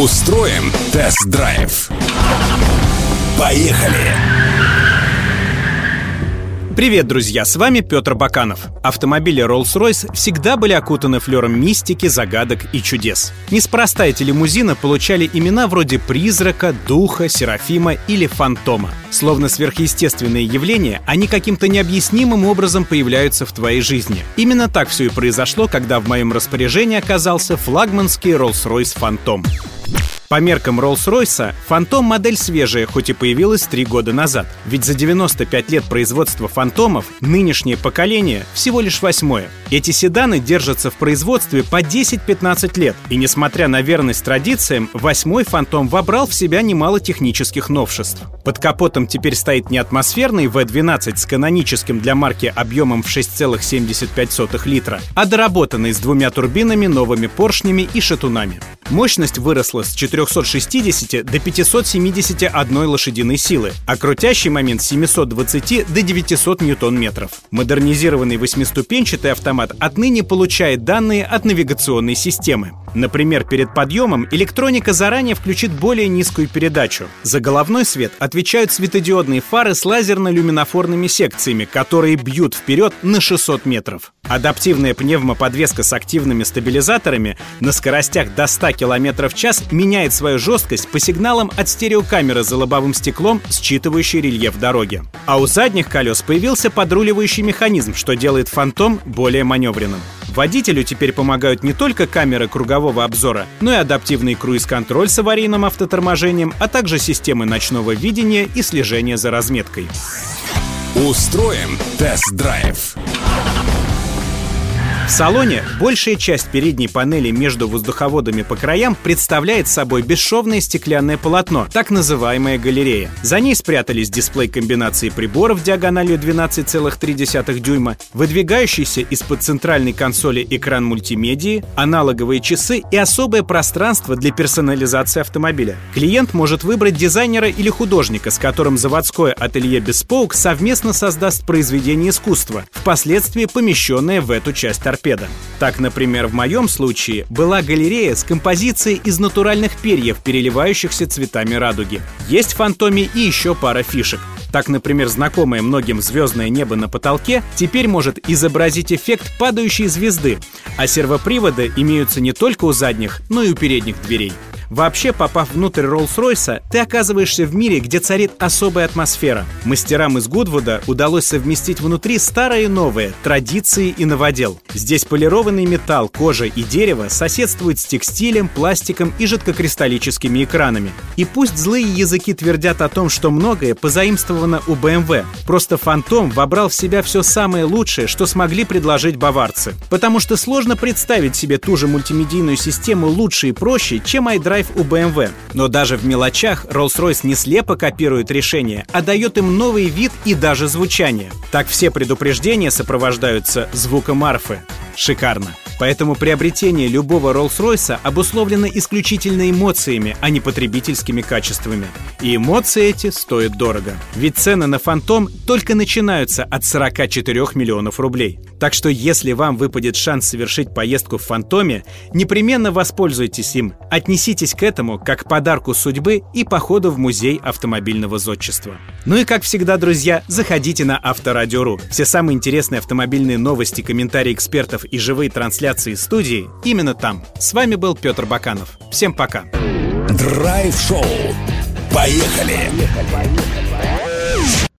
Устроим тест-драйв. Поехали! Привет, друзья, с вами Петр Баканов. Автомобили Rolls-Royce всегда были окутаны флером мистики, загадок и чудес. Неспроста эти лимузины получали имена вроде призрака, духа, серафима или фантома. Словно сверхъестественные явления, они каким-то необъяснимым образом появляются в твоей жизни. Именно так все и произошло, когда в моем распоряжении оказался флагманский Rolls-Royce Phantom. По меркам Rolls-Royce, Phantom — модель свежая, хоть и появилась 3 года назад. Ведь за 95 лет производства Phantom'ов нынешнее поколение всего лишь 8-е. Эти седаны держатся в производстве по 10-15 лет. И несмотря на верность традициям, 8-й Phantom вобрал в себя немало технических новшеств. Под капотом теперь стоит не атмосферный V12 с каноническим для марки объемом в 6,75 литра, а доработанный с 2 турбинами, новыми поршнями и шатунами. Мощность выросла с 460 до 571 лошадиной силы, а крутящий момент — с 720 до 900 ньютон-метров. Модернизированный 8-ступенчатый автомат отныне получает данные от навигационной системы. Например, перед подъемом электроника заранее включит более низкую передачу. За головной свет отвечают светодиодные фары с лазерно-люминофорными секциями, которые бьют вперед на 600 метров. Адаптивная пневмоподвеска с активными стабилизаторами на скоростях до 100 км в час меняет свою жесткость по сигналам от стереокамеры за лобовым стеклом, считывающей рельеф дороги. А у задних колес появился подруливающий механизм, что делает Phantom более маневренным. Водителю теперь помогают не только камеры кругового обзора, но и адаптивный круиз-контроль с аварийным автоторможением, а также системы ночного видения и слежения за разметкой. Устроим тест-драйв. В салоне большая часть передней панели между воздуховодами по краям представляет собой бесшовное стеклянное полотно, так называемая галерея. За ней спрятались дисплей комбинации приборов диагональю 12,3 дюйма, выдвигающийся из-под центральной консоли экран мультимедии, аналоговые часы и особое пространство для персонализации автомобиля. Клиент может выбрать дизайнера или художника, с которым заводское ателье «Беспоук» совместно создаст произведение искусства, впоследствии помещенное в эту часть торпеда. Так, например, в моем случае была галерея с композицией из натуральных перьев, переливающихся цветами радуги. Есть в «Фантоме» и еще пара фишек. Так, например, знакомое многим звездное небо на потолке теперь может изобразить эффект падающей звезды, а сервоприводы имеются не только у задних, но и у передних дверей. Вообще, попав внутрь Rolls-Royce, ты оказываешься в мире, где царит особая атмосфера. Мастерам из Гудвуда удалось совместить внутри старое и новое, традиции и новодел. Здесь полированный металл, кожа и дерево соседствуют с текстилем, пластиком и жидкокристаллическими экранами. И пусть злые языки твердят о том, что многое позаимствовано у BMW, просто Phantom вобрал в себя все самое лучшее, что смогли предложить баварцы. Потому что сложно представить себе ту же мультимедийную систему лучше и проще, чем iDrive у BMW. Но даже в мелочах Rolls-Royce не слепо копирует решения, а дает им новый вид и даже звучание. Так все предупреждения сопровождаются звуком арфы. Шикарно. Поэтому приобретение любого Rolls-Royce обусловлено исключительно эмоциями, а не потребительскими качествами. И эмоции эти стоят дорого. Ведь цены на Phantom только начинаются от 44 миллионов рублей. Так что если вам выпадет шанс совершить поездку в Phantom'е, непременно воспользуйтесь им. Отнеситесь к этому как к подарку судьбы и походу в музей автомобильного зодчества. Ну и как всегда, друзья, заходите на Авторадио.ру. Все самые интересные автомобильные новости, комментарии экспертов и живые трансляции студии именно там. С вами был Петр Баканов. Всем пока. Драйв-шоу. Поехали!